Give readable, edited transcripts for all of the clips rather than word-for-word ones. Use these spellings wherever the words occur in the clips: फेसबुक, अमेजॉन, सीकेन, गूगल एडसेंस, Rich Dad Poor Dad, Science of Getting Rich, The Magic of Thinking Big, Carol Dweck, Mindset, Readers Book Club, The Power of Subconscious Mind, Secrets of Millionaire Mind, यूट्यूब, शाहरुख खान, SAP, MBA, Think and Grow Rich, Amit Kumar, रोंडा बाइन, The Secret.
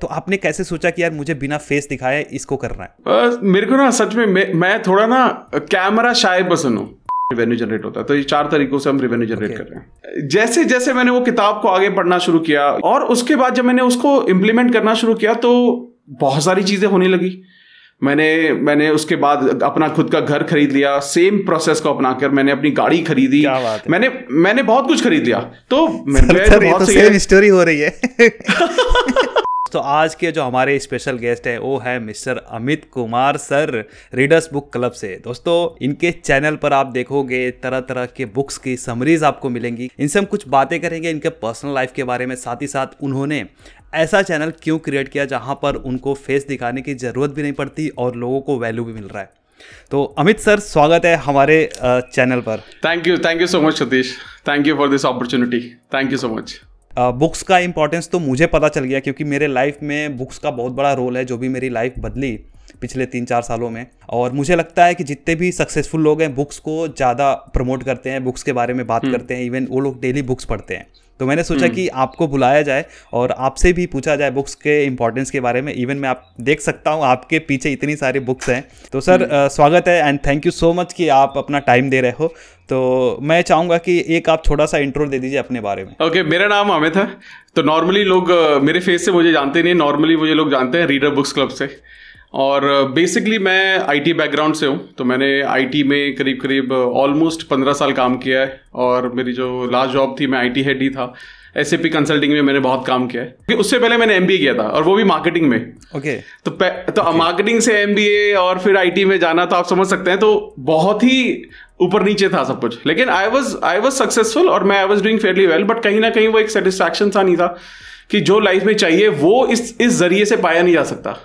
तो आपने कैसे सोचा कि यार मुझे बिना फेस दिखाए इसको करना है? मेरे को ना सच में मैं थोड़ा ना कैमरा शाय पसंद हूँ, रेवेन्यू जनरेट होता है, तो ये चार तरीकों से हम रेवेन्यू जनरेट कर रहे हैं। जैसे जैसे मैंने वो किताब को आगे पढ़ना शुरू किया और उसके बाद जब मैंने उसको इम्प्लीमेंट करना शुरू किया तो बहुत सारी चीजें होने लगी। मैंने उसके बाद अपना खुद का घर खरीद लिया, सेम प्रोसेस को अपना कर मैंने अपनी गाड़ी खरीदी, मैंने बहुत कुछ खरीद लिया। तो मेरी स्टोरी हो रही है। तो आज के जो हमारे स्पेशल गेस्ट है वो है mister Amit Kumar sir, readers book club से। दोस्तों, इनके चैनल पर आप देखोगे तरह तरह के बुक्स की समरीज आपको मिलेंगी। इनसे हम कुछ बातें करेंगे इनके पर्सनल लाइफ के बारे में, साथ ही साथ उन्होंने ऐसा चैनल क्यों क्रिएट किया जहां पर उनको फेस दिखाने की जरूरत भी नहीं पड़ती और लोगों को वैल्यू भी मिल रहा है। तो अमित सर, स्वागत है हमारे चैनल पर। Thank you so much Satish, thank you for this opportunity, thank you so much. Books का इम्पोर्टेंस तो मुझे पता चल गया क्योंकि मेरे लाइफ में बुक्स का बहुत बड़ा रोल है, जो भी मेरी लाइफ बदली पिछले 3-4 सालों में। और मुझे लगता है कि जितने भी सक्सेसफुल लोग हैं बुक्स को ज़्यादा प्रमोट करते हैं, बुक्स के बारे में बात करते हैं, इवन वो लोग डेली बुक्स पढ़ते हैं। तो मैंने सोचा कि आपको बुलाया जाए और आपसे भी पूछा जाए बुक्स के इम्पोर्टेंस के बारे में। इवन मैं आप देख सकता हूँ आपके पीछे इतनी सारी बुक्स हैं। तो सर स्वागत है and thank you so much कि आप अपना टाइम दे रहे हो। तो मैं चाहूँगा कि एक आप छोटा सा इंट्रो दे दीजिए अपने बारे में। ओके, मेरा नाम अमित है। तो नॉर्मली लोग मेरे फेस से मुझे जानते नहीं, नॉर्मली मुझे लोग जानते हैं रीडर बुक्स क्लब से। और बेसिकली मैं आईटी बैकग्राउंड से हूँ, तो मैंने आईटी में करीब ऑलमोस्ट 15 साल काम किया है। और मेरी जो लास्ट जॉब थी, मैं आईटी हेड ही था, SAP कंसल्टिंग में मैंने बहुत काम किया है। उससे पहले मैंने MBA किया था और वो भी मार्केटिंग में। ओके, तो मार्केटिंग से MBA और फिर IT में जाना, तो आप समझ सकते हैं, तो बहुत ही ऊपर नीचे था सब कुछ। लेकिन आई वॉज सक्सेसफुल और I was doing fairly well, but कहीं ना कहीं वो एक सेटिस्फैक्शन सा नहीं था कि जो लाइफ में चाहिए वो इस जरिए से पाया नहीं जा सकता।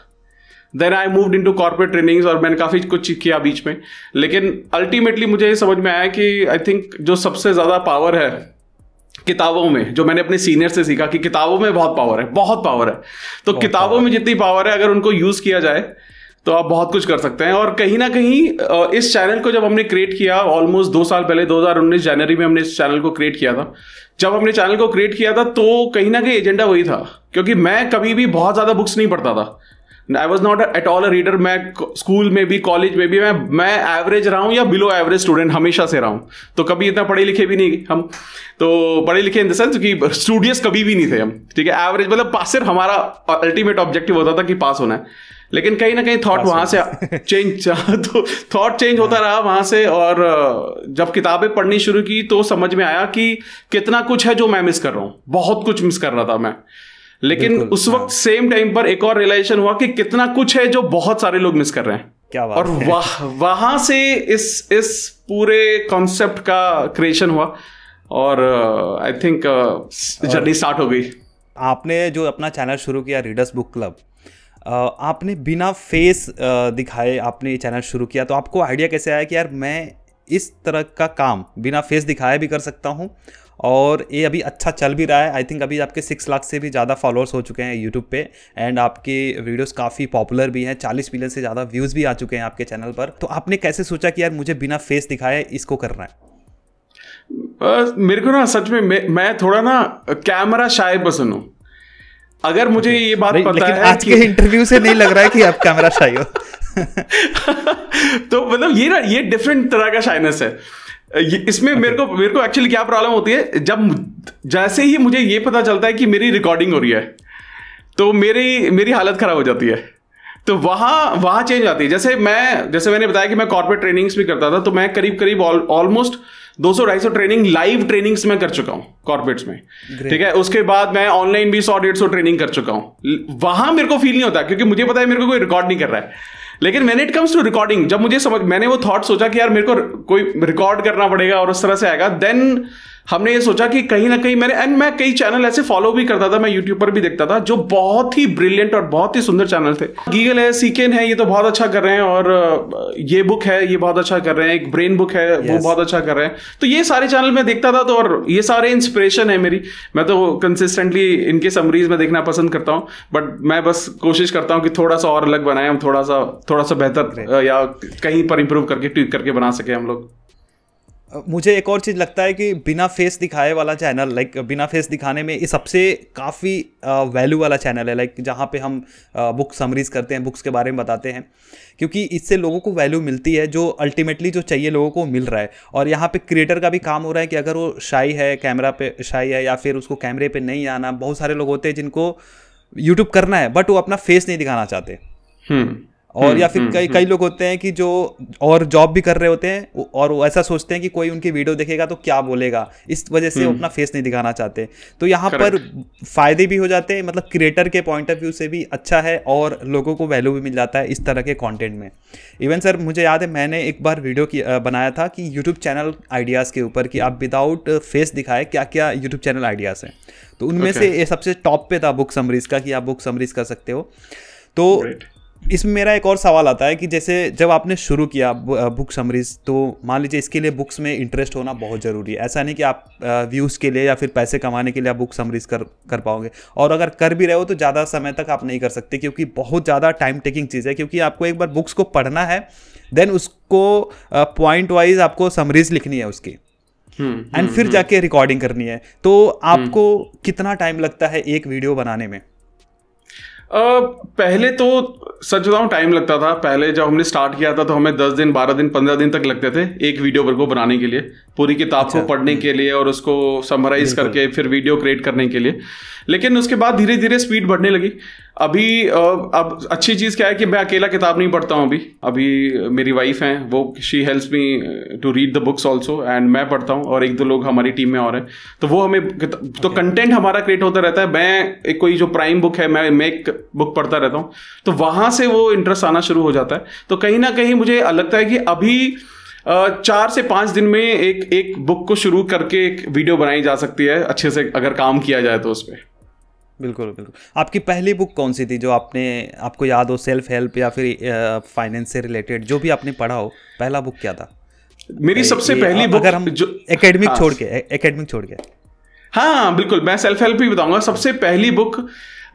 Then I moved into corporate trainings और मैंने काफ़ी कुछ किया बीच में। लेकिन अल्टीमेटली मुझे ये समझ में आया कि आई थिंक जो सबसे ज़्यादा पावर है किताबों में, जो मैंने अपने सीनियर से सीखा कि किताबों में बहुत पावर है। तो किताबों में जितनी पावर है अगर उनको यूज़ किया जाए तो आप बहुत कुछ कर सकते हैं। और कहीं ना कहीं इस चैनल को जब हमने क्रिएट किया ऑलमोस्ट 2 साल पहले, 2019 जनवरी में हमने इस चैनल को क्रिएट किया था। जब हमने चैनल को क्रिएट किया था तो कहीं ना कहीं एजेंडा वही था, क्योंकि मैं कभी भी बहुत ज़्यादा बुक्स नहीं पढ़ता था। I was not at all a reader। मैं स्कूल में भी, कॉलेज में भी मैं एवरेज रहा हूँ या बिलो एवरेज स्टूडेंट हमेशा से रहा हूँ। तो कभी इतना पढ़े लिखे भी नहीं हम, तो पढ़े लिखे इन द सेंस कि स्टूडियस कभी भी नहीं थे हम, ठीक है, एवरेज मतलब पास। सिर्फ हमारा अल्टीमेट ऑब्जेक्टिव होता था कि पास होना है। लेकिन कहीं ना कहीं थॉट वहाँ से चेंज, तो थॉट चेंज होता रहा वहाँ से। और जब किताबें पढ़नी शुरू की तो समझ में आया कि कितना कुछ है जो मैं मिस कर रहा हूँ, बहुत कुछ मिस कर रहा था मैं। लेकिन उस वक्त सेम टाइम पर एक और रियलाइजेशन हुआ कि कितना कुछ है जो बहुत सारे लोग मिस कर रहे हैं। क्या बात। और वहां से इस पूरे कॉन्सेप्ट का क्रिएशन हुआ और आई थिंक जर्नी स्टार्ट हो गई। आपने जो अपना चैनल शुरू किया रीडर्स बुक क्लब, आपने बिना फेस दिखाए आपने ये चैनल शुरू किया, तो आपको आइडिया कैसे आया कि यार मैं इस तरह का काम बिना फेस दिखाए भी कर सकता हूँ? और ये अभी अच्छा चल भी रहा है। आई थिंक अभी आपके 6 लाख से भी ज़्यादा फॉलोअर्स हो चुके हैं यूट्यूब पे, एंड आपके वीडियोस काफ़ी पॉपुलर भी हैं, 40 मिलियन से ज़्यादा व्यूज़ भी आ चुके हैं आपके चैनल पर। तो आपने कैसे सोचा कि यार मुझे बिना फेस दिखाए इसको करना है? मेरे को ना सच में मैं थोड़ा ना कैमरा शाय पसंद हूँ। अगर मुझे ये बात पता है, आज के इंटरव्यू से नहीं लग रहा है कि आप कैमरा शाय हो। तो मतलब ये डिफरेंट तरह का शाइनेस है। इसमें मेरे को एक्चुअली क्या प्रॉब्लम होती है, जैसे ही मुझे ये पता चलता है कि मेरी रिकॉर्डिंग हो रही है तो मेरी हालत खराब हो जाती है। तो वहाँ चेंज आती है। जैसे मैंने बताया कि मैं कॉर्पोरेट ट्रेनिंग्स भी करता था, तो मैं करीब ऑलमोस्ट 200-250 ट्रेनिंग, लाइव ट्रेनिंग्स मैं कर चुका हूँ कॉर्पोरेट्स में, ठीक है। उसके बाद मैं ऑनलाइन भी 100-150 ट्रेनिंग कर चुका हूँ। वहां मेरे को फील नहीं होता क्योंकि मुझे पता है मेरे को कोई रिकॉर्ड नहीं कर रहा है। लेकिन when it comes to recording, जब मुझे मैंने वो थॉट सोचा कि यार मेरे को कोई रिकॉर्ड करना पड़ेगा और उस तरह से आएगा। देन हमने ये सोचा कि कहीं ना कहीं मैं कई चैनल ऐसे फॉलो भी करता था, मैं यूट्यूब पर भी देखता था, जो बहुत ही ब्रिलियंट और बहुत ही सुंदर चैनल थे। गीगल है, सीकेन है, ये तो बहुत अच्छा कर रहे हैं, और ये बुक है, ये बहुत अच्छा कर रहे हैं, एक ब्रेन बुक है, वो बहुत अच्छा कर रहे हैं। तो ये सारे चैनल मैं देखता था, तो और ये सारे इंस्पिरेशन है मेरी। मैं तो कंसिस्टेंटली इनके समरीज में देखना पसंद करता हूँ, बट मैं बस कोशिश करता हूँ कि थोड़ा सा और अलग बनाए हम, थोड़ा सा बेहतर या कहीं पर इम्प्रूव करके ट्विक करके बना सके हम लोग। मुझे एक और चीज़ लगता है कि बिना फेस दिखाए वाला चैनल, लाइक बिना फेस दिखाने में ये सबसे काफ़ी वैल्यू वाला चैनल है, लाइक जहाँ पे हम बुक समरीज करते हैं, बुक्स के बारे में बताते हैं, क्योंकि इससे लोगों को वैल्यू मिलती है जो अल्टीमेटली जो चाहिए लोगों को मिल रहा है। और यहाँ पे क्रिएटर का भी काम हो रहा है कि अगर वो शाई है, कैमरा पे शाई है, या फिर उसको कैमरे पर नहीं आना, बहुत सारे लोग होते हैं जिनको यूट्यूब करना है बट वो अपना फेस नहीं दिखाना चाहते। और या फिर कई लोग होते हैं कि जो और जॉब भी कर रहे होते हैं और वो ऐसा सोचते हैं कि कोई उनकी वीडियो देखेगा तो क्या बोलेगा, इस वजह से अपना फेस नहीं दिखाना चाहते। तो यहाँ पर फायदे भी हो जाते हैं, मतलब क्रिएटर के पॉइंट ऑफ व्यू से भी अच्छा है और लोगों को वैल्यू भी मिल जाता है इस तरह के कॉन्टेंट में। इवन सर मुझे याद है मैंने एक बार वीडियो बनाया था कि यूट्यूब चैनल आइडियाज़ के ऊपर कि आप विदाउट फेस दिखाए क्या क्या यूट्यूब चैनल आइडियाज़ हैं, तो उनमें से ये सबसे टॉप पे था बुक समरीज का कि आप बुक समरीज कर सकते हो। तो इसमें मेरा एक और सवाल आता है कि जैसे जब आपने शुरू किया बुक समरीज, तो मान लीजिए इसके लिए बुक्स में इंटरेस्ट होना बहुत ज़रूरी है। ऐसा नहीं कि आप व्यूज़ के लिए या फिर पैसे कमाने के लिए आप बुक समरीज कर पाओगे, और अगर कर भी रहे हो तो ज़्यादा समय तक आप नहीं कर सकते क्योंकि बहुत ज़्यादा टाइम टेकिंग चीज़ है, क्योंकि आपको एक बार बुक्स को पढ़ना है, देन उसको पॉइंट वाइज आपको समरीज लिखनी है उसकी, एंड फिर जाके रिकॉर्डिंग करनी है। तो आपको कितना टाइम लगता है एक वीडियो बनाने में? पहले तो सच बताऊं टाइम लगता था। पहले जब हमने स्टार्ट किया था तो हमें 10 दिन 12 दिन 15 दिन तक लगते थे एक वीडियो वर्ग को बनाने के लिए, पूरी किताब को पढ़ने के लिए और उसको समराइज करके फिर वीडियो क्रिएट करने के लिए। लेकिन उसके बाद धीरे धीरे स्पीड बढ़ने लगी। अभी अब अच्छी चीज़ क्या है कि मैं अकेला किताब नहीं पढ़ता हूँ। अभी मेरी वाइफ हैं, वो she helps me to read the books also, and मैं पढ़ता हूँ और एक दो लोग हमारी टीम में और हैं, तो वो हमें तो कंटेंट हमारा क्रिएट होता रहता है। मैं एक कोई जो प्राइम बुक है मैं एक बुक पढ़ता रहता हूँ, तो वहाँ से वो इंटरेस्ट आना शुरू हो जाता है। तो कहीं ना कहीं मुझे लगता है कि अभी 4 से 5 दिन में एक बुक को शुरू करके एक वीडियो बनाई जा सकती है अच्छे से, अगर काम किया जाए तो उस पर। बिल्कुल बिल्कुल। आपकी पहली बुक कौन सी थी जो आपको याद हो, सेल्फ हेल्प या फिर फाइनेंस से रिलेटेड, जो भी आपने पढ़ा हो, पहला बुक क्या था? मेरी सबसे पहली बुक, अगर हम एकेडमिक छोड़ के हाँ बिल्कुल, मैं सेल्फ हेल्प ही बताऊंगा। सबसे पहली बुक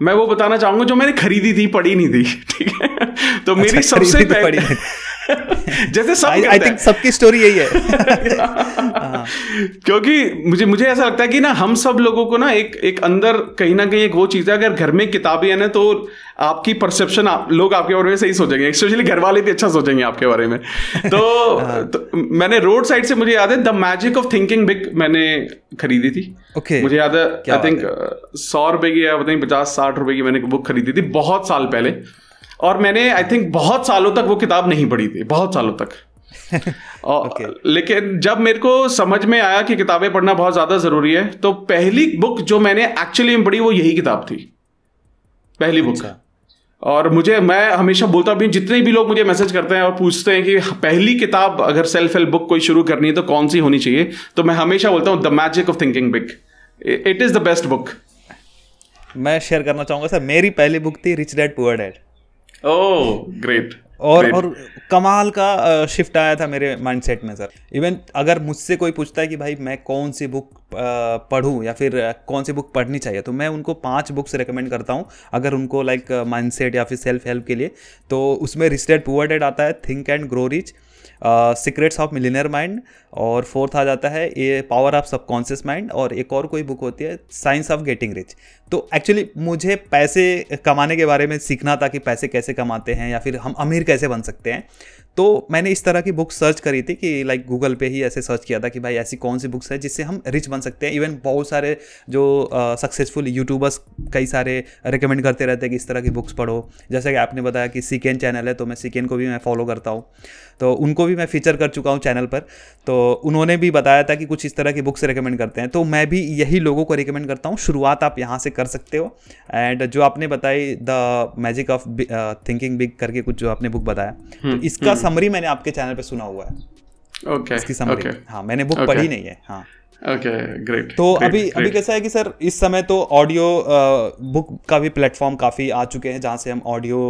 मैं वो बताना चाहूंगा जो मैंने खरीदी थी, पढ़ी नहीं थी, ठीक है? तो मेरी सबसे पहली जैसे आई थिंक सबकी स्टोरी यही है क्योंकि मुझे ऐसा लगता है कि ना हम सब लोगों को ना एक अंदर कहीं ना कहीं एक वो चीज़ है, अगर घर में किताबें हैं ना तो आपकी परसेप्शन, लोग आपके बारे में सही सोचेंगे, स्पेशली घर वाले भी अच्छा सोचेंगे आपके बारे में। तो मैंने रोड साइड से, मुझे याद है the magic of thinking big मैंने खरीदी थी। मुझे याद है आई थिंक 100 रुपए की या 50-60 रुपए की मैंने बुक खरीदी थी बहुत साल पहले, और मैंने आई थिंक बहुत सालों तक वो किताब नहीं पढ़ी थी, बहुत सालों तक लेकिन जब मेरे को समझ में आया कि किताबें पढ़ना बहुत ज़्यादा ज़रूरी है, तो पहली बुक जो मैंने एक्चुअली में पढ़ी वो यही किताब थी, पहली बुक। और मैं हमेशा बोलता हूँ, जितने भी लोग मुझे मैसेज करते हैं और पूछते हैं कि पहली किताब अगर सेल्फ हेल्प बुक कोई शुरू करनी है तो कौन सी होनी चाहिए, तो मैं हमेशा बोलता हूँ the magic of thinking big, it is the best book. मैं शेयर करना चाहूँगा सर, मेरी पहली बुक थी rich dad poor dad. Oh great. और कमाल का शिफ्ट आया था मेरे माइंडसेट में सर। इवन अगर मुझसे कोई पूछता है कि भाई मैं कौन सी बुक पढूं या फिर कौन सी बुक पढ़नी चाहिए, तो मैं उनको 5 बुक्स रेकमेंड करता हूं अगर उनको लाइक माइंडसेट या फिर सेल्फ हेल्प के लिए। तो उसमें रिच डैड पुअर डैड आता है, think and grow rich, secrets of millionaire mind, और 4th आ जाता है ये पावर ऑफ सबकॉन्शियस माइंड, और एक और कोई बुक होती है साइंस ऑफ गेटिंग रिच। तो एक्चुअली मुझे पैसे कमाने के बारे में सीखना था कि पैसे कैसे कमाते हैं या फिर हम अमीर कैसे बन सकते हैं। तो मैंने इस तरह की बुक सर्च करी थी कि लाइक गूगल पे ही ऐसे सर्च किया था कि भाई ऐसी कौन सी बुक्स है जिससे हम रिच बन सकते हैं। इवन बहुत सारे जो सक्सेसफुल यूट्यूबर्स कई सारे रिकमेंड करते रहते हैं कि इस तरह की बुक्स पढ़ो। जैसे कि आपने बताया कि सीकेन चैनल है, तो मैं सीकेन को भी मैं फॉलो करता हूँ, तो उनको भी मैं फीचर कर चुका हूँ चैनल पर। तो उन्होंने भी बताया था कि कुछ इस तरह की बुक्स रिकमेंड करते हैं, तो मैं भी यही लोगों को रिकमेंड करता हूँ। शुरुआत आप यहाँ से कर सकते हो। एंड जो आपने बताई the magic of thinking big करके कुछ जो आपने बुक बताया, तो इसका समरी मैंने आपके चैनल पे सुना हुआ है। इसकी समरी हाँ, मैंने बुक पढ़ी नहीं है। हाँ ग्रेट। तो अभी कैसा है कि सर इस समय तो ऑडियो बुक का भी प्लेटफॉर्म काफ़ी आ चुके हैं जहाँ से हम ऑडियो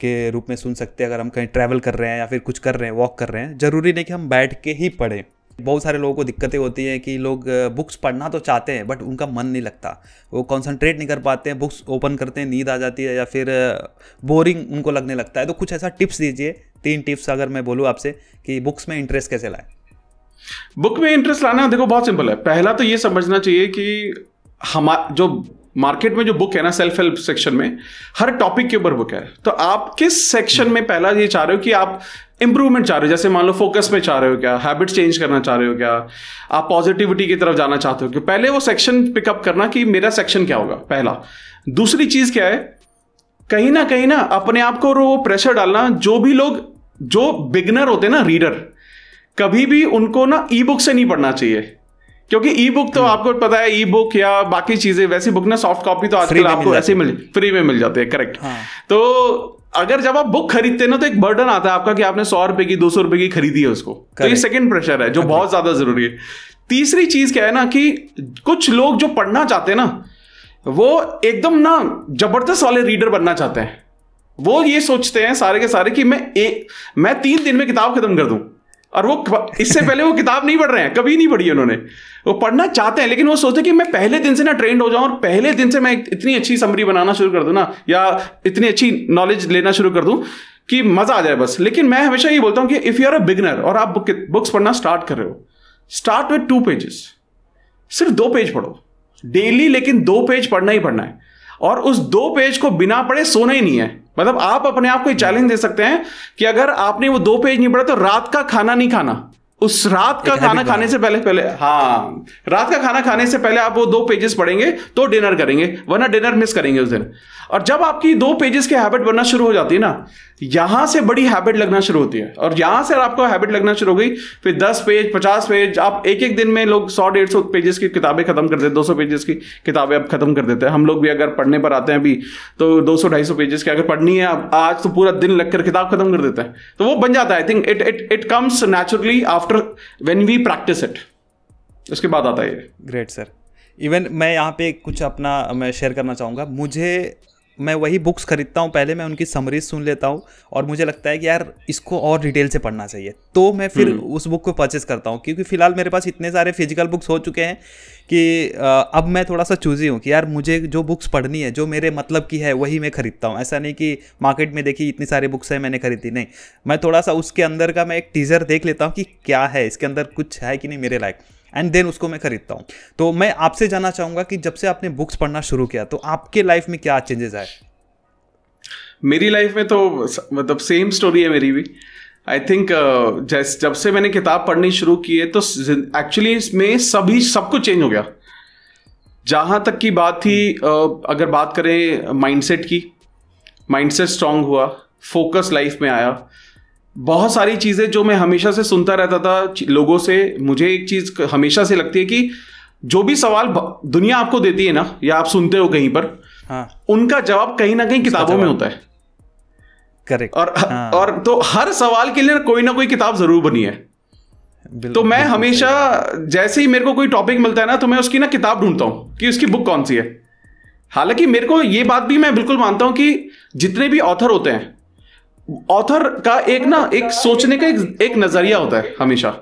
के रूप में सुन सकते हैं। अगर हम कहीं ट्रैवल कर रहे हैं या फिर कुछ कर रहे हैं, वॉक कर रहे हैं, जरूरी नहीं कि हम बैठ के ही पढ़ें। बहुत सारे लोगों को दिक्कतें होती हैं कि लोग बुक्स पढ़ना तो चाहते हैं बट उनका मन नहीं लगता, वो कॉन्सनट्रेट नहीं कर पाते हैं, बुक्स ओपन करते हैं नींद आ जाती है या फिर बोरिंग उनको लगने लगता है। तो कुछ ऐसा टिप्स दीजिए, 3 टिप्स अगर मैं बोलूँ आपसे कि बुक्स में इंटरेस्ट कैसे लाएं। बुक में इंटरेस्ट लाना देखो बहुत सिंपल है। पहला तो ये समझना चाहिए कि हमारा जो मार्केट में जो बुक है ना सेल्फ हेल्प सेक्शन में हर टॉपिक के ऊपर बुक है, तो आप किस सेक्शन में पहला ये चाह रहे हो कि आप इंप्रूवमेंट चाह रहे हो, जैसे मान लो फोकस में चाह रहे हो क्या, हैबिट्स चेंज करना चाह रहे हो क्या, आप पॉजिटिविटी की तरफ जाना चाहते हो क्या, पहले वो सेक्शन पिकअप करना कि मेरा सेक्शन क्या होगा पहला। दूसरी चीज़ क्या है, कहीं ना अपने आप को वो प्रेशर डालना, जो भी लोग जो बिगनर होते हैं ना रीडर, कभी भी उनको ना ई बुक से नहीं पढ़ना चाहिए, क्योंकि ई बुक तो आपको पता है ई बुक या बाकी चीजें वैसी बुक ना सॉफ्ट कॉपी तो आजकल आपको ऐसे फ्री में मिल जाते हैं। करेक्ट। हाँ। तो अगर जब आप बुक खरीदते हैं ना तो एक बर्डन आता है आपका कि आपने 100 रुपए की 200 रुपए की खरीदी है उसको। तो ये सेकंड प्रेशर है जो बहुत ज्यादा जरूरी है। तीसरी चीज क्या है ना कि कुछ लोग जो पढ़ना चाहते हैं ना वो एकदम ना जबरदस्त वाले रीडर बनना चाहते हैं, वो ये सोचते हैं सारे के सारे कि मैं 3 दिन में किताब खत्म कर दूं, और वो इससे पहले वो किताब नहीं पढ़ रहे हैं, कभी नहीं पढ़ी है उन्होंने। वो पढ़ना चाहते हैं लेकिन वो सोचते हैं कि मैं पहले दिन से ना ट्रेंड हो जाऊं और पहले दिन से मैं इतनी अच्छी समरी बनाना शुरू कर दूं ना या इतनी अच्छी नॉलेज लेना शुरू कर दूं कि मजा आ जाए बस। लेकिन मैं हमेशा ये बोलता हूं कि if you are a beginner और आप बुक्स पढ़ना स्टार्ट कर रहे हो, स्टार्ट विद 2 पेजेस, सिर्फ 2 पेज पढ़ो डेली, लेकिन 2 पेज पढ़ना ही पढ़ना है, और उस 2 पेज को बिना पढ़े सोना ही नहीं है। मतलब आप अपने आप को ये चैलेंज दे सकते हैं कि अगर आपने वो 2 पेज नहीं पढ़ा तो रात का खाना नहीं खाना, उस रात का खाना खाने से पहले हाँ रात का खाना खाने से पहले आप वो 2 पेजेस पढ़ेंगे तो डिनर करेंगे, वरना डिनर मिस करेंगे उस दिन। और जब आपकी 2 पेजेस की हैबिट बनना शुरू हो जाती है ना, यहां से बड़ी हैबिट लगना शुरू होती है, और यहां से आपको हैबिट लगना शुरू हो गई, फिर 10 पेज 50 पेज, आप एक एक दिन में लोग 100-150 पेजेस की किताबें खत्म कर देते, 200 पेजेस की किताबें आप खत्म कर देते हैं। हम लोग भी अगर पढ़ने पर आते हैं अभी तो 200-250 पेजेस की अगर पढ़नी है आज तो पूरा दिन लगकर किताब खत्म कर देते हैं। तो वो बन जाता है, I think it comes naturally after when we practise it. उसके बाद आता है ग्रेट सर। इवन मैं यहाँ पे कुछ अपना मैं शेयर करना चाहूँगा, मैं वही बुक्स खरीदता हूँ, पहले मैं उनकी समरीज सुन लेता हूँ और मुझे लगता है कि यार इसको और डिटेल से पढ़ना चाहिए, तो मैं फिर उस बुक को परचेस करता हूँ। क्योंकि फिलहाल मेरे पास इतने सारे फिजिकल बुक्स हो चुके हैं कि अब मैं थोड़ा सा चूज़ी हूँ कि यार मुझे जो बुक्स पढ़नी है जो मेरे मतलब की है वही मैं खरीदता हूँ। ऐसा नहीं कि मार्केट में देखी इतनी सारी बुक्स हैं मैंने खरीदी, नहीं, मैं थोड़ा सा उसके अंदर का मैं एक टीज़र देख लेता हूँ कि क्या है इसके अंदर, कुछ है कि नहीं मेरे लायक, एंड देन उसको मैं खरीदता हूँ। तो मैं आपसे जानना चाहूँगा कि जब से आपने बुक्स पढ़ना शुरू किया तो आपके लाइफ में क्या चेंजेस आए? मेरी लाइफ में तो मतलब सेम स्टोरी है मेरी भी। आई थिंक जब से मैंने किताब पढ़नी शुरू की है तो एक्चुअली इसमें सब कुछ चेंज हो गया। जहाँ तक की बात थी अगर बात करें माइंडसेट की, माइंडसेट स्ट्रांग हुआ, फोकस लाइफ में आया, बहुत सारी चीज़ें जो मैं हमेशा से सुनता रहता था लोगों से। मुझे एक चीज़ हमेशा से लगती है कि जो भी सवाल दुनिया आपको देती है ना या आप सुनते हो कहीं पर, हाँ, उनका जवाब कहीं ना कहीं किताबों में होता है। करेक्ट। और हाँ, और तो हर सवाल के लिए कोई ना कोई किताब ज़रूर बनी है। तो मैं हमेशा जैसे ही मेरे को कोई टॉपिक मिलता है ना तो मैं उसकी ना किताब ढूंढता हूँ कि उसकी बुक कौन सी है। हालांकि मेरे को ये बात भी मैं बिल्कुल मानता हूँ कि जितने भी ऑथर होते हैं, ऑथर का एक ना एक सोचने का एक नजरिया होता है हमेशा,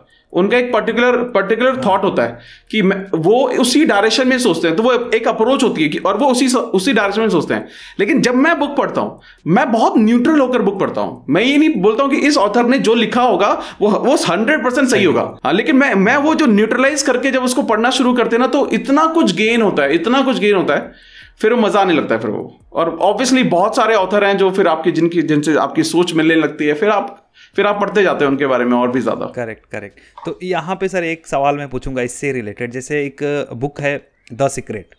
उनका एक पर्टिकुलर थॉट होता है कि वो उसी डायरेक्शन में सोचते हैं, तो वो एक अप्रोच होती है कि और वो उसी डायरेक्शन में सोचते हैं। लेकिन जब मैं बुक पढ़ता हूं मैं बहुत न्यूट्रल होकर बुक पढ़ता हूं। मैं ये नहीं बोलता हूं कि इस ऑथर ने जो लिखा होगा वो 100% सही होगा। हाँ, लेकिन मैं वो जो न्यूट्रलाइज करके जब उसको पढ़ना शुरू करते ना तो इतना कुछ गेन होता है, फिर वो मज़ा आने लगता है। फिर वो और ऑब्वियसली बहुत सारे ऑथर हैं जो फिर आपकी जिनसे आपकी सोच मिलने लगती है, फिर आप पढ़ते जाते हैं उनके बारे में और भी ज़्यादा। करेक्ट। तो यहाँ पे सर एक सवाल मैं पूछूंगा इससे रिलेटेड, जैसे एक बुक है द सीक्रेट,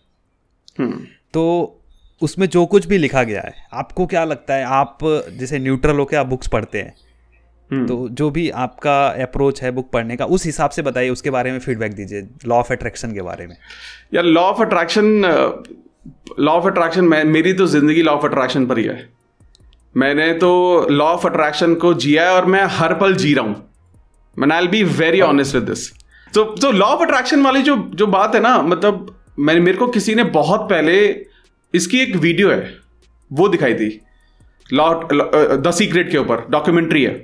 तो उसमें जो कुछ भी लिखा गया है आपको क्या लगता है, आप जैसे न्यूट्रल होकर आप बुक्स पढ़ते हैं तो जो भी आपका अप्रोच है बुक पढ़ने का उस हिसाब से बताइए, उसके बारे में फीडबैक दीजिए। लॉ ऑफ अट्रैक्शन के बारे में या लॉ ऑफ अट्रैक्शन, मेरी तो जिंदगी लॉ ऑफ अट्रैक्शन पर ही है। मैंने तो लॉ ऑफ अट्रैक्शन को जिया है और मैं हर पल जी रहा हूं। I will be very honest with this. तो लॉ ऑफ अट्रैक्शन वाली जो बात है ना, मतलब मेरे को किसी ने बहुत पहले इसकी एक वीडियो है वो दिखाई थी, द सीक्रेट के ऊपर डॉक्यूमेंट्री है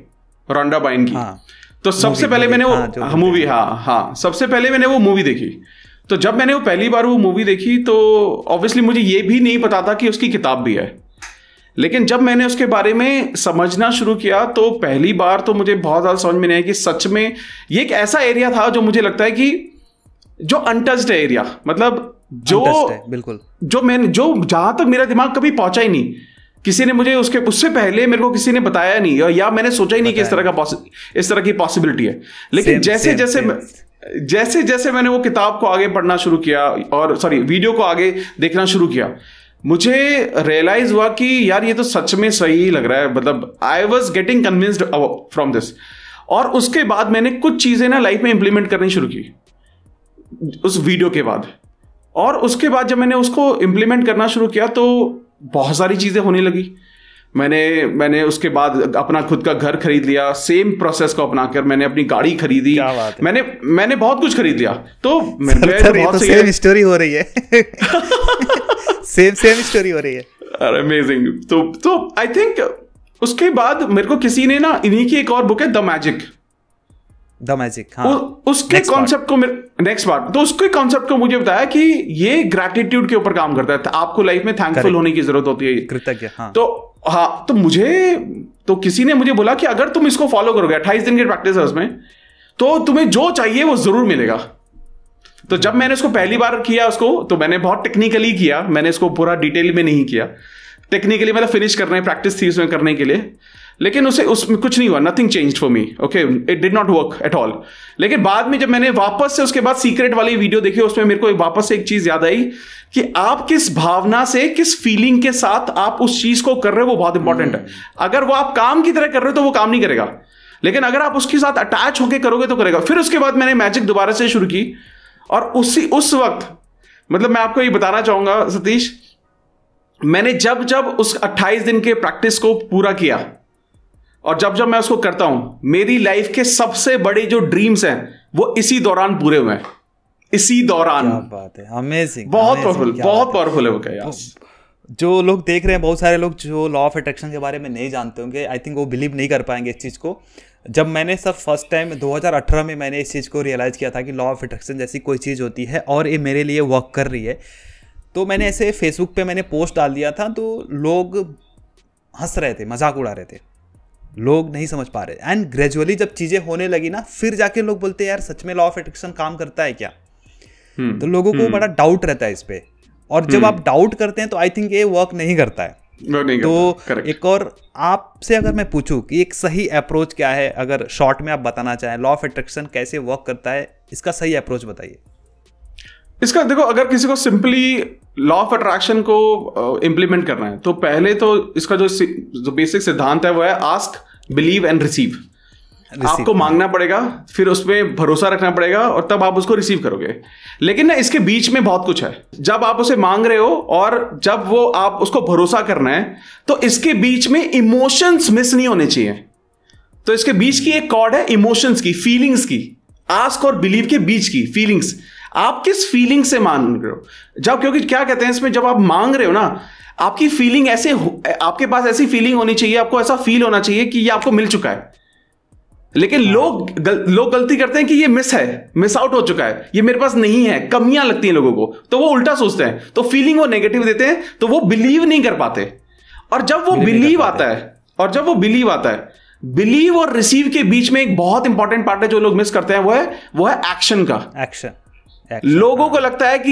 रोंडा बाइन की। हाँ, तो सबसे पहले मैंने वो मूवी सबसे पहले मैंने वो मूवी देखी। तो जब मैंने वो पहली बार वो मूवी देखी तो ऑब्वियसली मुझे ये भी नहीं पता था कि उसकी किताब भी है। लेकिन जब मैंने उसके बारे में समझना शुरू किया तो पहली बार तो मुझे बहुत ज़्यादा समझ में नहीं आया कि सच में ये एक ऐसा एरिया था जो मुझे लगता है कि जो अनटच्ड है एरिया, मतलब जो बिल्कुल जो जहाँ तक मेरा दिमाग कभी पहुँचा ही नहीं, किसी ने मुझे उससे पहले मेरे को किसी ने बताया नहीं या मैंने सोचा ही नहीं कि इस तरह की पॉसिबिलिटी है। लेकिन जैसे मैंने वो किताब को आगे पढ़ना शुरू किया और वीडियो को आगे देखना शुरू किया, मुझे रियलाइज हुआ कि यार ये तो सच में सही लग रहा है, मतलब I was getting convinced from this. और उसके बाद मैंने कुछ चीजें ना लाइफ में इंप्लीमेंट करनी शुरू की उस वीडियो के बाद, और उसके बाद जब मैंने उसको इम्प्लीमेंट करना शुरू किया तो बहुत सारी चीजें होने लगी। मैंने उसके बाद अपना खुद का घर खरीद लिया, सेम प्रोसेस को अपनाकर मैंने अपनी गाड़ी खरीदी, मैंने बहुत कुछ खरीद लिया। तो सेम स्टोरी हो रही है सेम स्टोरी हो रही है, अरे अमेजिंग। तो आई थिंक उसके बाद मेरे को किसी ने ना इन्हीं की एक और बुक है द मैजिक, हाँ, उसके कॉन्सेप्ट को नेक्स्ट पार्ट, तो उसके कॉन्सेप्ट को मुझे बताया कि ये ग्रेटिट्यूड के ऊपर काम करता है, आपको लाइफ में थैंकफुल होने की जरूरत होती है, कृतज्ञ। हाँ। तो मुझे तो किसी ने मुझे बोला कि अगर तुम इसको फॉलो करोगे 28 दिन की प्रैक्टिस है उसमें, तो तुम्हें जो चाहिए वो जरूर मिलेगा। तो जब मैंने उसको पहली बार किया उसको, तो मैंने बहुत टेक्निकली किया, मैंने इसको पूरा डिटेल में नहीं किया, टेक्निकली मतलब फिनिश करना है, प्रैक्टिस थी उसमें करने के लिए, लेकिन उसमें कुछ नहीं हुआ, nothing changed for me, okay, it did not work at all. लेकिन बाद में जब मैंने वापस से उसके बाद सीक्रेट वाली वीडियो देखी, उसमें मेरे को वापस से एक चीज याद आई कि आप किस भावना से, किस फीलिंग के साथ आप उस चीज को कर रहे हो, वो बहुत इंपॉर्टेंट है। अगर वो आप काम की तरह कर रहे हो तो वो काम नहीं करेगा, लेकिन अगर आप उसके साथ अटैच होकर करोगे तो करेगा। फिर उसके बाद मैंने मैजिक दोबारा से शुरू की, और उस वक्त मतलब मैं आपको ये बताना चाहूंगा सतीश, मैंने जब उस 28 दिन के प्रैक्टिस को पूरा किया और जब मैं उसको करता हूं, मेरी लाइफ के सबसे बड़े जो ड्रीम्स हैं वो इसी दौरान पूरे हुए हैं, इसी दौरान। क्या बात है, अमेजिंग, बहुत पावरफुल है वो। क्या जो लोग देख रहे हैं, बहुत सारे लोग जो लॉ ऑफ अट्रैक्शन के बारे में नहीं जानते होंगे, आई थिंक वो बिलीव नहीं कर पाएंगे इस चीज़ को। जब मैंने फर्स्ट टाइम 2018 में मैंने इस चीज़ को रियलाइज़ किया था कि लॉ ऑफ अट्रैक्शन जैसी कोई चीज़ होती है और ये मेरे लिए वर्क कर रही है, तो मैंने ऐसे फेसबुक पे मैंने पोस्ट डाल दिया था, तो लोग हंस रहे थे, मजाक उड़ा रहे थे, लोग नहीं समझ पा रहे। एंड ग्रेजुअली जब चीज़ें होने लगी ना, फिर जाके लोग बोलते यार सच में लॉ ऑफ अट्रैक्शन काम करता है क्या। तो लोगों को बड़ा डाउट रहता है इस पर, और जब आप डाउट करते हैं तो आई थिंक ये वर्क नहीं करता है। तो एक और आपसे अगर मैं पूछूं कि एक सही अप्रोच क्या है, अगर शॉर्ट में आप बताना चाहें लॉ ऑफ अट्रैक्शन कैसे वर्क करता है, इसका सही अप्रोच बताइए। इसका देखो, अगर किसी को सिंपली लॉ ऑफ अट्रैक्शन को इम्प्लीमेंट करना है तो पहले तो इसका जो बेसिक सिद्धांत है वो है आस्क, बिलीव एंड रिसीव। आपको मांगना पड़ेगा, फिर उसमें भरोसा रखना पड़ेगा, और तब आप उसको रिसीव करोगे। लेकिन ना इसके बीच में बहुत कुछ है। जब आप उसे मांग रहे हो और जब वो आप उसको भरोसा करना है, तो इसके बीच में इमोशंस मिस नहीं होने चाहिए। तो इसके बीच की एक कॉर्ड है इमोशंस की, फीलिंग्स की। आस्क और बिलीव के बीच की फीलिंग्स, आप किस फीलिंग से मांग रहे हो। जब क्योंकि क्या कहते हैं इसमें, जब आप मांग रहे हो ना, आपकी फीलिंग ऐसे, आपके पास ऐसी फीलिंग होनी चाहिए, आपको ऐसा फील होना चाहिए कि ये आपको मिल चुका है। लेकिन लोग गलती करते हैं कि ये मिस है, मिस आउट हो चुका है, ये मेरे पास नहीं है, कमियां लगती हैं लोगों को, तो वो उल्टा सोचते हैं, तो फीलिंग वो नेगेटिव देते हैं, तो वो बिलीव नहीं कर पाते। और जब वो बिलीव आता है, बिलीव और रिसीव के बीच में एक बहुत इंपॉर्टेंट पार्ट है जो लोग मिस करते हैं, वो है एक्शन का। एक्शन लोगों को लगता है कि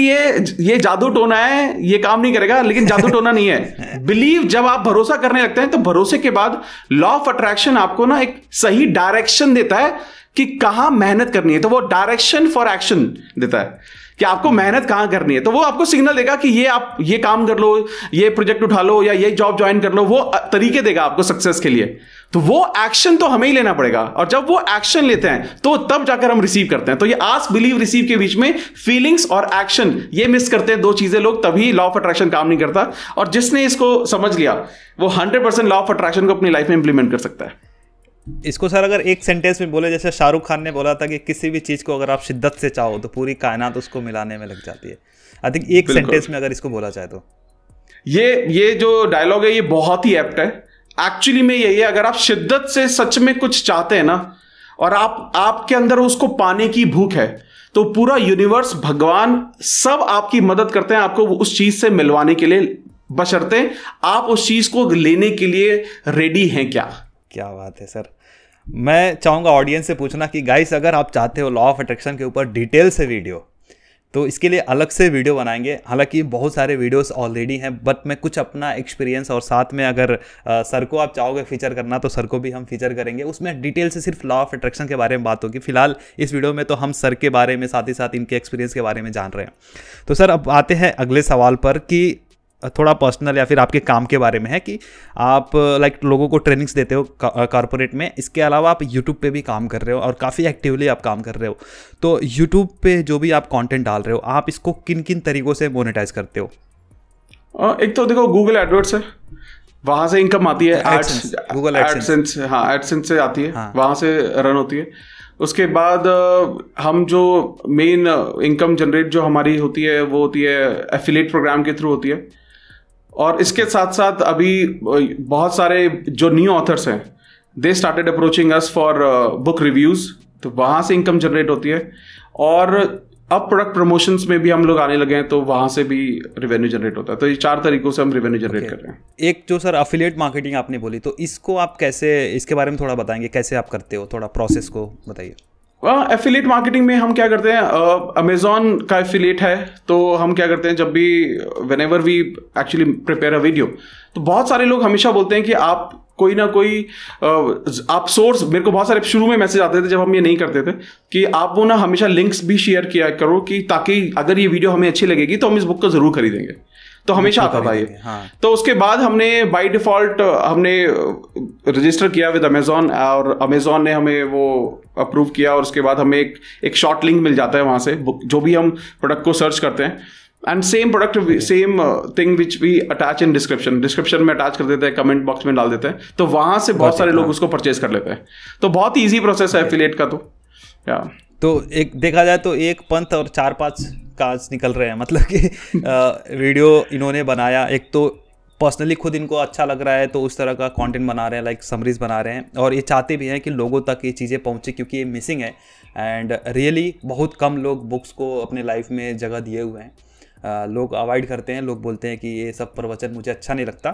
ये जादू टोना है, ये काम नहीं करेगा, लेकिन जादू टोना नहीं है। बिलीव, जब आप भरोसा करने लगते हैं, तो भरोसे के बाद लॉ ऑफ अट्रैक्शन आपको ना एक सही डायरेक्शन देता है कि कहां मेहनत करनी है, तो वो डायरेक्शन फॉर एक्शन देता है कि आपको मेहनत कहां करनी है। तो वो आपको सिग्नल देगा कि ये आप ये काम कर लो, ये प्रोजेक्ट उठा लो, या ये जॉब ज्वाइन कर लो, वो तरीके देगा आपको सक्सेस के लिए। तो वो एक्शन तो हमें ही लेना पड़ेगा, और जब वो एक्शन लेते हैं तो तब जाकर हम रिसीव करते हैं। तो ये आस्क, बिलीव, रिसीव के बीच में फीलिंग्स और एक्शन, ये मिस करते हैं दो चीजें लोग, तभी लॉ ऑफ अट्रैक्शन काम नहीं करता। और जिसने इसको समझ लिया वो 100% लॉ ऑफ अट्रैक्शन को अपनी लाइफ में इंप्लीमेंट कर सकता है। इसको सर अगर एक सेंटेंस में बोले, जैसे शाहरुख खान ने बोला था कि किसी भी चीज़ को अगर आप शिद्दत से चाहो तो पूरी कायनात उसको मिलाने में लग जाती है। आई थिंक एक सेंटेंस में अगर इसको बोला जाए तो ये जो डायलॉग है ये बहुत ही एप्ट है। एक्चुअली में यही है, अगर आप शिद्दत से सच में कुछ चाहते हैं ना, और आपके अंदर उसको पाने की भूख है, तो पूरा यूनिवर्स, भगवान, सब आपकी मदद करते हैं आपको उस चीज़ से मिलवाने के लिए बशर्ते आप उस चीज़ को लेने के लिए रेडी हैं क्या। क्या बात है सर। मैं चाहूँगा ऑडियंस से पूछना कि गाइस अगर आप चाहते हो लॉ ऑफ अट्रैक्शन के ऊपर डिटेल से वीडियो, तो इसके लिए अलग से वीडियो बनाएंगे। हालांकि बहुत सारे वीडियोस ऑलरेडी हैं, बट मैं कुछ अपना एक्सपीरियंस और साथ में अगर सर को आप चाहोगे फीचर करना तो सर को भी हम फीचर करेंगे। उसमें डिटेल से सिर्फ लॉ ऑफ अट्रैक्शन के बारे में बात होगी। फिलहाल इस वीडियो में तो हम सर के बारे में साथ ही साथ इनके एक्सपीरियंस के बारे में जान रहे हैं। तो सर अब आते हैं अगले सवाल पर कि थोड़ा पर्सनल या फिर आपके काम के बारे में है कि आप लाइक लोगों को ट्रेनिंग्स देते हो कॉर्पोरेट में, इसके अलावा आप यूट्यूब पे भी काम कर रहे हो और काफ़ी एक्टिवली आप काम कर रहे हो। तो यूट्यूब पे जो भी आप कंटेंट डाल रहे हो आप इसको किन किन तरीक़ों से मोनेटाइज करते हो। एक तो देखो गूगल एडवर्ड्स है, वहाँ से इनकम आती है, एडसेंस, गूगल एडसेंस, हाँ एडसेंस से आती है, हाँ, वहाँ से रन होती है। उसके बाद हम जो मेन इनकम जनरेट जो हमारी होती है वो होती है एफिलिएट प्रोग्राम के थ्रू होती है। और इसके साथ साथ अभी बहुत सारे जो न्यू ऑथर्स हैं they started approaching us for book reviews, तो वहाँ से इनकम जनरेट होती है। और अब प्रोडक्ट प्रमोशंस में भी हम लोग आने लगे हैं, तो वहाँ से भी रेवेन्यू जनरेट होता है। तो ये चार तरीक़ों से हम रेवेन्यू जनरेट कर रहे हैं। एक जो सर अफिलिएट मार्केटिंग आपने बोली, तो इसको आप कैसे, इसके बारे में थोड़ा बताएंगे कैसे आप करते हो, थोड़ा प्रोसेस को बताइए। एफिलिएट मार्केटिंग में हम क्या करते हैं, अमेजॉन का एफिलिएट है तो हम क्या करते हैं, जब भी whenever we actually prepare a video, तो बहुत सारे लोग हमेशा बोलते हैं कि आप कोई ना कोई आप सोर्स, मेरे को बहुत सारे शुरू में मैसेज आते थे जब हम ये नहीं करते थे कि आप वो ना हमेशा लिंक्स भी शेयर किया करो कि ताकि अगर ये वीडियो हमें अच्छी लगेगी तो हम इस बुक को ज़रूर खरीदेंगे, तो हमेशा आता था ये, हाँ। तो उसके बाद हमने बाय डिफ़ॉल्ट हमने रजिस्टर किया विद अमेज़ॉन और अमेज़ॉन ने हमें वो अप्रूव किया और उसके बाद हमें एक शॉर्ट लिंक मिल जाता है वहाँ से बुक जो भी हम प्रोडक्ट को सर्च करते हैं। And same product same thing which we attach in description में अटैच कर देते हैं, कमेंट बॉक्स में डाल देते हैं, तो वहाँ से बहुत सारे लोग उसको परचेज कर लेते हैं। तो बहुत ईजी प्रोसेस है एफिलिएट का। तो या तो एक देखा जाए तो एक पंथ और चार पांच काज निकल रहे हैं, मतलब कि वीडियो इन्होंने बनाया, एक तो पर्सनली खुद इनको अच्छा लग रहा है तो उस तरह का कंटेंट बना रहे हैं, लाइक समरीज बना रहे हैं, और ये चाहते भी हैं कि लोगों तक ये चीज़ें पहुंचे क्योंकि ये मिसिंग है। एंड रियली बहुत कम लोग बुक्स को अपने लाइफ में जगह दिए हुए हैं, लोग अवॉइड करते हैं, लोग बोलते हैं कि ये सब प्रवचन मुझे अच्छा नहीं लगता।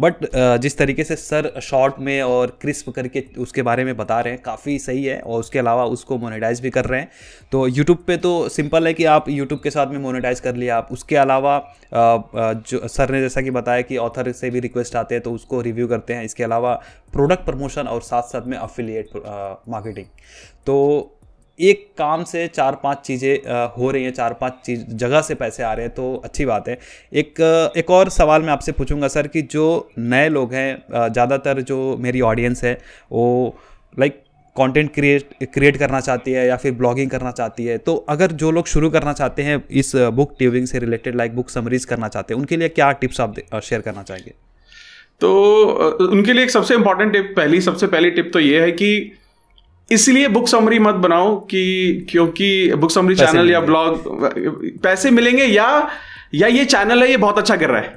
बट जिस तरीके से सर शॉर्ट में और क्रिस्प करके उसके बारे में बता रहे हैं काफ़ी सही है, और उसके अलावा उसको मोनेटाइज भी कर रहे हैं। तो यूट्यूब पे तो सिंपल है कि आप यूट्यूब के साथ में मोनेटाइज कर लिया आप, उसके अलावा जो सर ने जैसा कि बताया कि ऑथर से भी रिक्वेस्ट आते हैं तो उसको रिव्यू करते हैं, इसके अलावा प्रोडक्ट प्रमोशन और साथ साथ में अफिलिएट मार्केटिंग। तो एक काम से चार पांच चीज़ें हो रही हैं, चार पांच चीज जगह से पैसे आ रहे हैं, तो अच्छी बात है। एक और सवाल मैं आपसे पूछूंगा सर कि जो नए लोग हैं, ज़्यादातर जो मेरी ऑडियंस है वो लाइक कंटेंट क्रिएट करना चाहती है या फिर ब्लॉगिंग करना चाहती है, तो अगर जो लोग शुरू करना चाहते हैं इस बुक ट्यूबिंग से रिलेटेड, लाइक बुक समरीज करना चाहते हैं, उनके लिए क्या टिप्स आप शेयर करना चाहेंगे। तो उनके लिए एक सबसे इम्पॉर्टेंट टिप, सबसे पहली टिप तो ये है कि इसलिए बुक समरी मत बनाओ कि क्योंकि बुक समरी चैनल या ब्लॉग पैसे मिलेंगे या ये चैनल है ये बहुत अच्छा कर रहा है,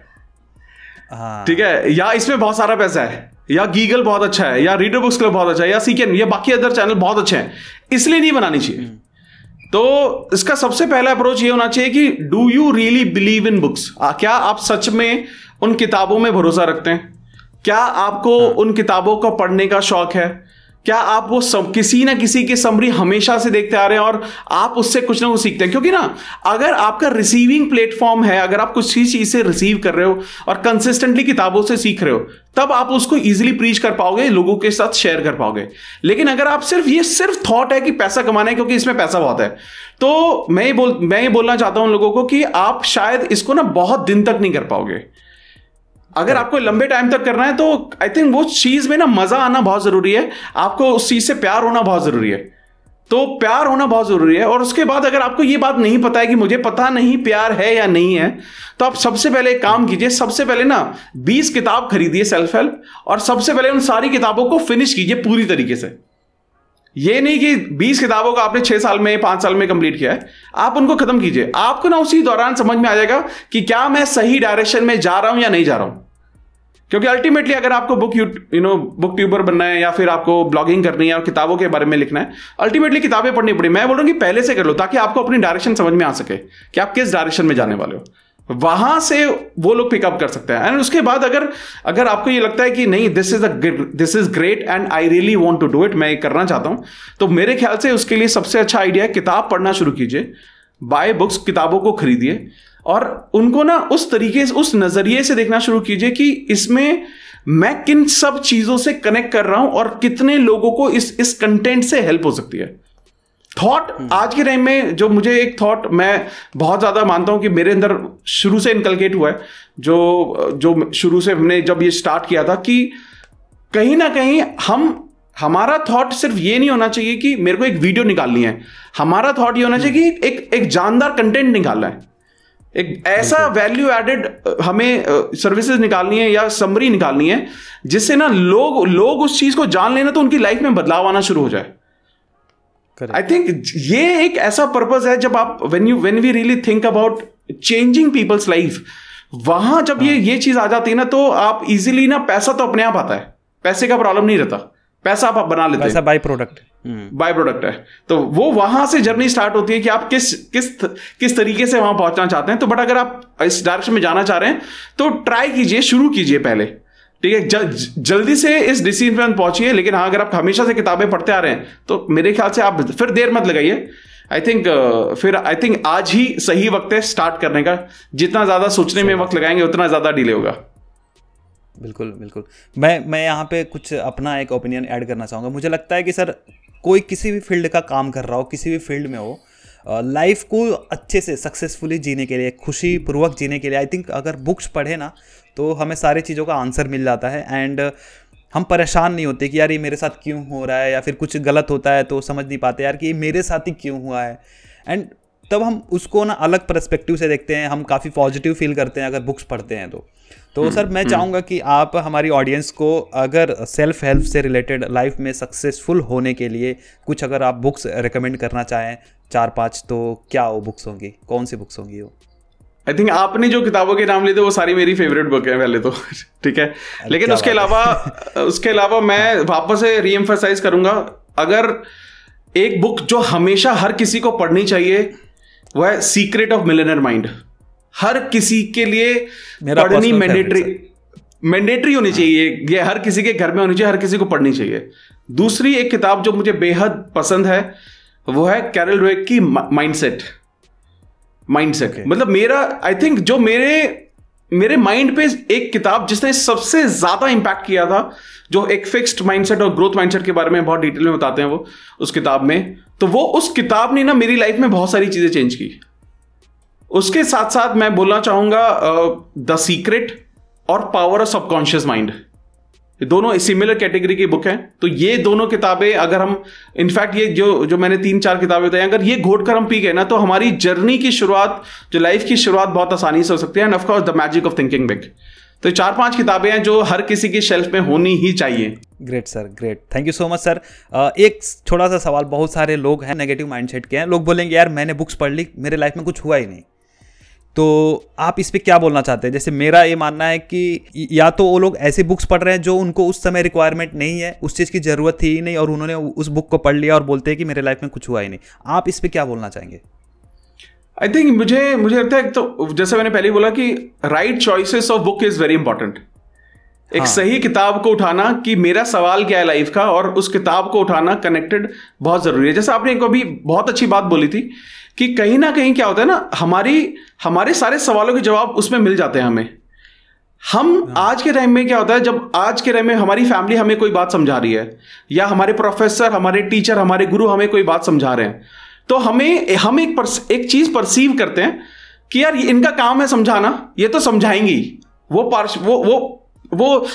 ठीक है, या इसमें बहुत सारा पैसा है, या गीगल बहुत अच्छा है, या रीडर बुक्स क्लब बहुत अच्छा है, या सीकेन, या बाकी अदर चैनल बहुत अच्छे हैं, इसलिए नहीं बनानी चाहिए। तो इसका सबसे पहला अप्रोच ये होना चाहिए कि do you really believe in books, क्या आप सच में उन किताबों में भरोसा रखते हैं, क्या आपको उन किताबों को पढ़ने का शौक है, क्या आप वो किसी ना किसी के समरी हमेशा से देखते आ रहे हैं और आप उससे कुछ ना कुछ सीखते हैं। क्योंकि ना अगर आपका रिसीविंग प्लेटफॉर्म है, अगर आप कुछ चीज से रिसीव कर रहे हो और कंसिस्टेंटली किताबों से सीख रहे हो, तब आप उसको इजीली प्रीच कर पाओगे, लोगों के साथ शेयर कर पाओगे। लेकिन अगर आप सिर्फ थॉट है कि पैसा कमाना है क्योंकि इसमें पैसा बहुत है, तो मैं ये बोलना चाहता हूं उन लोगों को कि आप शायद इसको ना बहुत दिन तक नहीं कर पाओगे। अगर आपको लंबे टाइम तक करना है तो आई थिंक वो चीज में ना मजा आना बहुत जरूरी है, आपको उस चीज से प्यार होना बहुत जरूरी है। तो प्यार होना बहुत जरूरी है। और उसके बाद अगर आपको ये बात नहीं पता है कि मुझे पता नहीं प्यार है या नहीं है, तो आप सबसे पहले एक काम कीजिए, सबसे पहले ना 20 किताब खरीदिए सेल्फ हेल्प, और सबसे पहले उन सारी किताबों को फिनिश कीजिए पूरी तरीके से। ये नहीं कि 20 किताबों को आपने 6 साल में 5 साल में कंप्लीट किया है, आप उनको खत्म कीजिए। आपको ना उसी दौरान समझ में आ जाएगा कि क्या मैं सही डायरेक्शन में जा रहा हूं या नहीं जा रहा हूं। क्योंकि अल्टीमेटली अगर आपको बुक ट्यूबर बनना है या फिर आपको ब्लॉगिंग करनी है और किताबों के बारे में लिखना है, अल्टीमेटली किताबें पढ़नी पड़ी। मैं बोल रहा हूं कि पहले से कर लो ताकि आपको अपनी डायरेक्शन समझ में आ सके कि आप किस डायरेक्शन में जाने वाले हो। वहां से वो लोग पिकअप कर सकते हैं. एंड उसके बाद अगर आपको ये लगता है कि नहीं, this is great and I really want to do it, मैं ये करना चाहता हूं, तो मेरे ख्याल से उसके लिए सबसे अच्छा आइडिया है किताब पढ़ना शुरू कीजिए. बाय बुक्स, किताबों को खरीदिए और उनको ना उस तरीके से, उस नजरिए से देखना शुरू कीजिए कि इसमें मैं किन सब चीजों से कनेक्ट कर रहा हूं और कितने लोगों को इस कंटेंट से हेल्प हो सकती है. थॉट आज के टाइम में जो मुझे एक थॉट मैं बहुत ज्यादा मानता हूं कि मेरे अंदर शुरू से इनकलकेट हुआ है, जो शुरू से हमने जब ये स्टार्ट किया था, कि कहीं ना कहीं हमारा थॉट सिर्फ ये नहीं होना चाहिए कि मेरे को एक वीडियो निकालनी है. हमारा थॉट ये होना चाहिए कि एक जानदार कंटेंट निकालना है, एक ऐसा वैल्यू एडेड हमें सर्विसेज निकालनी है या समरी निकालनी है जिससे ना लोग उस चीज को जान लेना, तो उनकी लाइफ में बदलाव आना शुरू हो जाए. आई थिंक ये एक ऐसा पर्पस है जब आप when we really think about changing people's life, वहां जब ये चीज आ जाती है ना, तो आप इजीली ना, पैसा तो अपने आप आता है, पैसे का प्रॉब्लम नहीं रहता, पैसा आप बना लेते हैं, पैसा बाय प्रोडक्ट है. तो वो वहां से जर्नी स्टार्ट होती है कि आप किस तरीके से वहां पहुंचना चाहते हैं. तो बट अगर आप इस डायरेक्शन में जाना चाह रहे हैं तो ट्राई कीजिए, शुरू कीजिए पहले, ठीक है. जल्दी से इस डिसीजन पर पहुंचिए. लेकिन हाँ, अगर आप हमेशा से किताबें पढ़ते आ रहे हैं तो मेरे ख्याल से आप फिर देर मत लगाइए. आई थिंक आज ही सही वक्त है स्टार्ट करने का. जितना ज्यादा सोचने में वक्त लगाएंगे उतना ज्यादा डिले होगा. बिल्कुल. मैं यहाँ पे कुछ अपना एक ओपिनियन ऐड करना चाहूँगा. मुझे लगता है कि सर, कोई किसी भी फील्ड का काम कर रहा हो, किसी भी फील्ड में हो, लाइफ को अच्छे से सक्सेसफुली जीने के लिए, खुशी पूर्वक जीने के लिए, आई थिंक अगर बुक्स पढ़े ना तो हमें सारी चीज़ों का आंसर मिल जाता है. एंड हम परेशान नहीं होते कि यार ये मेरे साथ क्यों हो रहा है, या फिर कुछ गलत होता है तो समझ नहीं पाते यार कि ये मेरे साथ ही क्यों हुआ है. एंड तब हम उसको ना अलग पर्सपेक्टिव से देखते हैं, हम काफ़ी पॉजिटिव फील करते हैं अगर बुक्स पढ़ते हैं तो सर मैं चाहूँगा कि आप हमारी ऑडियंस को, अगर सेल्फ हेल्प से रिलेटेड लाइफ में सक्सेसफुल होने के लिए कुछ अगर आप बुक्स रेकमेंड करना चाहें, 4-5, तो क्या वो बुक्स होंगी, कौन सी बुक्स होंगी वो? आई थिंक आपने जो किताबों के नाम लिए थे वो सारी मेरी फेवरेट बुक है पहले तो, ठीक है. लेकिन उसके अलावा मैं वापस से रीएम्फसाइज करूंगा, अगर एक बुक जो हमेशा हर किसी को पढ़नी चाहिए वो है सीक्रेट ऑफ मिलियनेयर माइंड. हर किसी के लिए पढ़नी मैंडेटरी होनी चाहिए, ये हर किसी के घर में होनी चाहिए, हर किसी को पढ़नी चाहिए. दूसरी एक किताब जो मुझे बेहद पसंद है वो है कैरल ड्वेक की माइंडसेट. okay. मतलब मेरा, आई थिंक जो मेरे माइंड पे एक किताब जिसने सबसे ज्यादा इंपैक्ट किया था, जो एक फिक्स्ड माइंडसेट और ग्रोथ माइंडसेट के बारे में बहुत डिटेल में बताते हैं वो उस किताब में, तो वो उस किताब ने ना मेरी लाइफ में बहुत सारी चीजें चेंज की. उसके साथ साथ मैं बोलना चाहूंगा द सीक्रेट और पावर ऑफ सबकॉन्शियस माइंड, दोनों सिमिलर कैटेगरी की बुक है. तो ये दोनों किताबें अगर हम, इनफैक्ट ये जो मैंने 3-4 किताबें बताई, अगर ये घोट कर हम पी गए ना तो हमारी जर्नी की शुरुआत, जो लाइफ की शुरुआत, बहुत आसानी से हो सकती है. And of course the magic of thinking big. तो 4-5 किताबें हैं जो हर किसी की शेल्फ में होनी ही चाहिए. Great sir, great, thank you so much sir. एक छोटा सा सवाल, बहुत सारे लोग हैं नेगेटिव माइंडसेट के हैं, लोग बोलेंगे यार मैंने बुक्स पढ़ ली, मेरे लाइफ में कुछ हुआ ही नहीं, तो आप इस पर क्या बोलना चाहते हैं? जैसे मेरा ये मानना है कि या तो वो लोग ऐसी बुक्स पढ़ रहे हैं जो उनको उस समय रिक्वायरमेंट नहीं है, उस चीज़ की ज़रूरत थी ही नहीं, और उन्होंने उस बुक को पढ़ लिया और बोलते हैं कि मेरे लाइफ में कुछ हुआ ही नहीं. आप इस पर क्या बोलना चाहेंगे? आई थिंक मुझे लगता है, तो जैसे मैंने पहले बोला कि right choices of book is very important. एक सही किताब को उठाना कि मेरा सवाल क्या है लाइफ का, और उस किताब को उठाना कनेक्टेड बहुत ज़रूरी है. जैसे आपने एक अभी बहुत अच्छी बात बोली थी कि कहीं ना कहीं क्या होता है ना, हमारे सारे सवालों के जवाब उसमें मिल जाते हैं हमें. हम आज के टाइम में क्या होता है, जब आज के टाइम में हमारी फैमिली हमें कोई बात समझा रही है, या हमारे प्रोफेसर, हमारे टीचर, हमारे गुरु हमें कोई बात समझा रहे हैं, तो हम एक चीज़ परसीव करते हैं कि यार इनका काम है समझाना, ये तो समझाएंगी. वो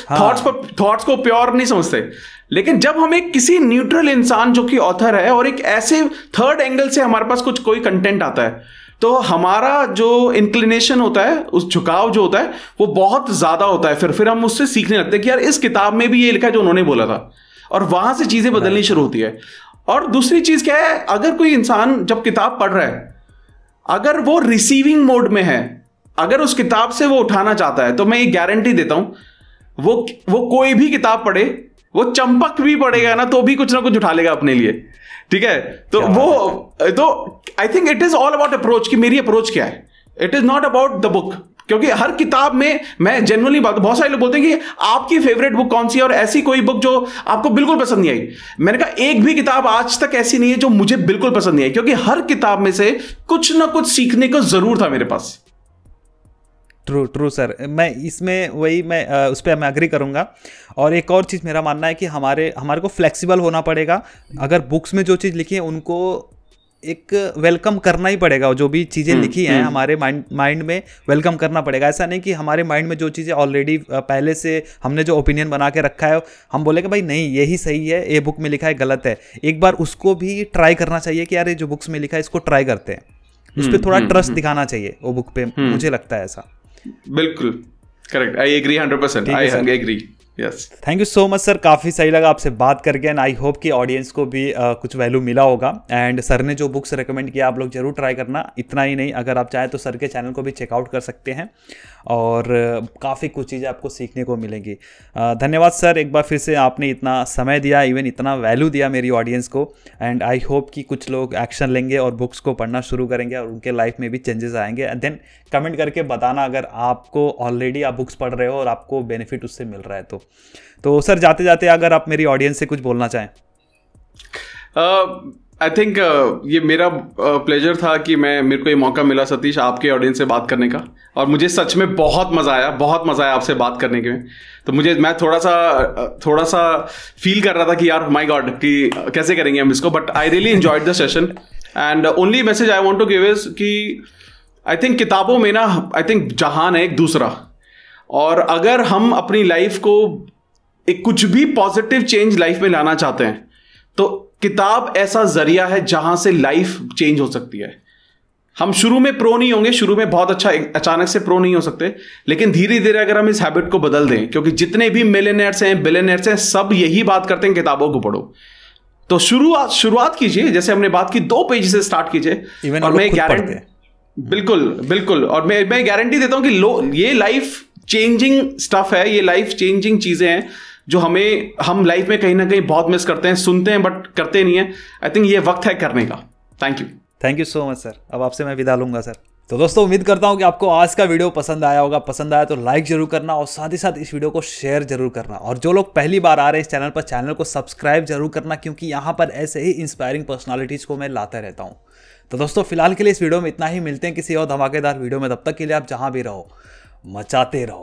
थॉट्स को प्योर नहीं समझते. लेकिन जब हमें किसी न्यूट्रल इंसान जो कि ऑथर है और एक ऐसे थर्ड एंगल से हमारे पास कोई कंटेंट आता है, तो हमारा जो इंक्लिनेशन होता है, उस झुकाव जो होता है वो बहुत ज्यादा होता है. फिर हम उससे सीखने लगते हैं कि यार इस किताब में भी ये लिखा है जो उन्होंने बोला था, और वहां से चीजें बदलनी शुरू होती है. और दूसरी चीज क्या है, अगर कोई इंसान जब किताब पढ़ रहा है, अगर वो रिसीविंग मोड में है, अगर उस किताब से वो उठाना चाहता है, तो मैं ये गारंटी देता हूं वो कोई भी किताब पढ़े, वो चंपक भी पढ़ेगा ना तो भी कुछ ना कुछ उठा लेगा अपने लिए, ठीक है. तो I think it is all about approach, कि मेरी अप्रोच क्या है. It is not about the book, क्योंकि हर किताब में मैं जनरली बहुत सारे लोग बोलते हैं कि आपकी फेवरेट बुक कौन सी है और ऐसी कोई बुक जो आपको बिल्कुल पसंद नहीं आई। मैंने कहा एक भी किताब आज तक ऐसी नहीं है जो मुझे बिल्कुल पसंद नहीं आई, क्योंकि हर किताब में से कुछ ना कुछ सीखने को जरूर था मेरे पास। ट्रू ट्रू सर, मैं इसमें वही मैं उस पर मैं एग्री करूँगा। और एक और चीज़ मेरा मानना है कि हमारे को फ्लेक्सिबल होना पड़ेगा। अगर बुक्स में जो चीज़ लिखी है उनको एक वेलकम करना ही पड़ेगा, जो भी चीज़ें लिखी हैं हमारे माइंड में वेलकम करना पड़ेगा। ऐसा नहीं कि हमारे माइंड में जो चीज़ें ऑलरेडी पहले से हमने जो ओपिनियन बना के रखा है हम बोले कि भाई नहीं यही सही है, ये बुक में लिखा है गलत है। एक बार उसको भी ट्राई करना चाहिए कि यार ये जो बुक्स में लिखा है इसको ट्राई करते हैं, उस पर थोड़ा ट्रस्ट दिखाना चाहिए वो बुक पे, मुझे लगता है ऐसा। बिल्कुल correct, I agree 100%, I agree. Yes, thank you so much sir, काफ़ी सही लगा आपसे बात करके एंड आई होप कि ऑडियंस को भी कुछ वैल्यू मिला होगा। एंड सर ने जो बुक्स रेकमेंड किया आप लोग जरूर ट्राई करना। इतना ही नहीं, अगर आप चाहें तो सर के चैनल को भी चेकआउट कर सकते हैं और काफ़ी कुछ चीज़ें आपको सीखने को मिलेंगी। धन्यवाद सर एक बार फिर से, आपने इतना समय दिया, इवन इतना वैल्यू दिया मेरी ऑडियंस को। एंड आई होप कि कुछ लोग एक्शन लेंगे और बुक्स को पढ़ना शुरू करेंगे और उनके लाइफ में भी चेंजेस आएंगे। एंड देन कमेंट करके बताना अगर आपको ऑलरेडी आप बुक्स पढ़ रहे हो और आपको बेनिफिट उससे मिल रहा है। तो सर जाते जाते अगर आप मेरी ऑडियंस से कुछ बोलना चाहें। आई थिंक ये मेरा प्लेजर था कि मेरे को ये मौका मिला सतीश आपके ऑडियंस से बात करने का, और मुझे सच में बहुत मज़ा आया आपसे बात करने के। तो मैं थोड़ा सा फील कर रहा था कि यार माय गॉड कि कैसे करेंगे हम इसको, but I really enjoyed the session. And only message I want to give is कि आई थिंक किताबों में ना आई थिंक जहान है एक दूसरा, और अगर हम अपनी लाइफ को एक कुछ भी पॉजिटिव चेंज लाइफ में लाना चाहते हैं तो किताब ऐसा जरिया है जहां से लाइफ चेंज हो सकती है। हम शुरू में प्रो नहीं होंगे, शुरू में बहुत अच्छा अचानक से प्रो नहीं हो सकते, लेकिन धीरे धीरे अगर हम इस हैबिट को बदल दें, क्योंकि जितने भी मिलियनेयर्स हैं बिलियनेयर्स हैं सब यही बात करते हैं किताबों को पढ़ो। तो शुरुआत कीजिए, जैसे हमने बात की 2 पेज से स्टार्ट कीजिए, और मैं गारंटी बिल्कुल और मैं गारंटी देता हूं कि ये लाइफ चेंजिंग स्टफ है, ये लाइफ चेंजिंग चीज़ें हैं जो हम लाइफ में कहीं ना कहीं बहुत मिस करते हैं, सुनते हैं बट करते नहीं है। आई थिंक ये वक्त है करने का। Thank you so much sir, अब आपसे मैं विदा लूँगा सर। तो दोस्तों उम्मीद करता हूँ कि आपको आज का वीडियो पसंद आया होगा, पसंद आया तो लाइक जरूर करना और साथ ही साथ इस वीडियो को शेयर जरूर करना। और जो लोग पहली बार आ रहे हैं इस चैनल पर, चैनल को सब्सक्राइब जरूर करना, क्योंकि यहाँ पर ऐसे ही इंस्पायरिंग पर्सनालिटीज़ को मैं लाता रहता हूँ। तो दोस्तों फिलहाल के लिए इस वीडियो में इतना ही, मिलते हैं किसी और धमाकेदार वीडियो में, तब तक के लिए आप जहाँ भी रहो मचाते रहो।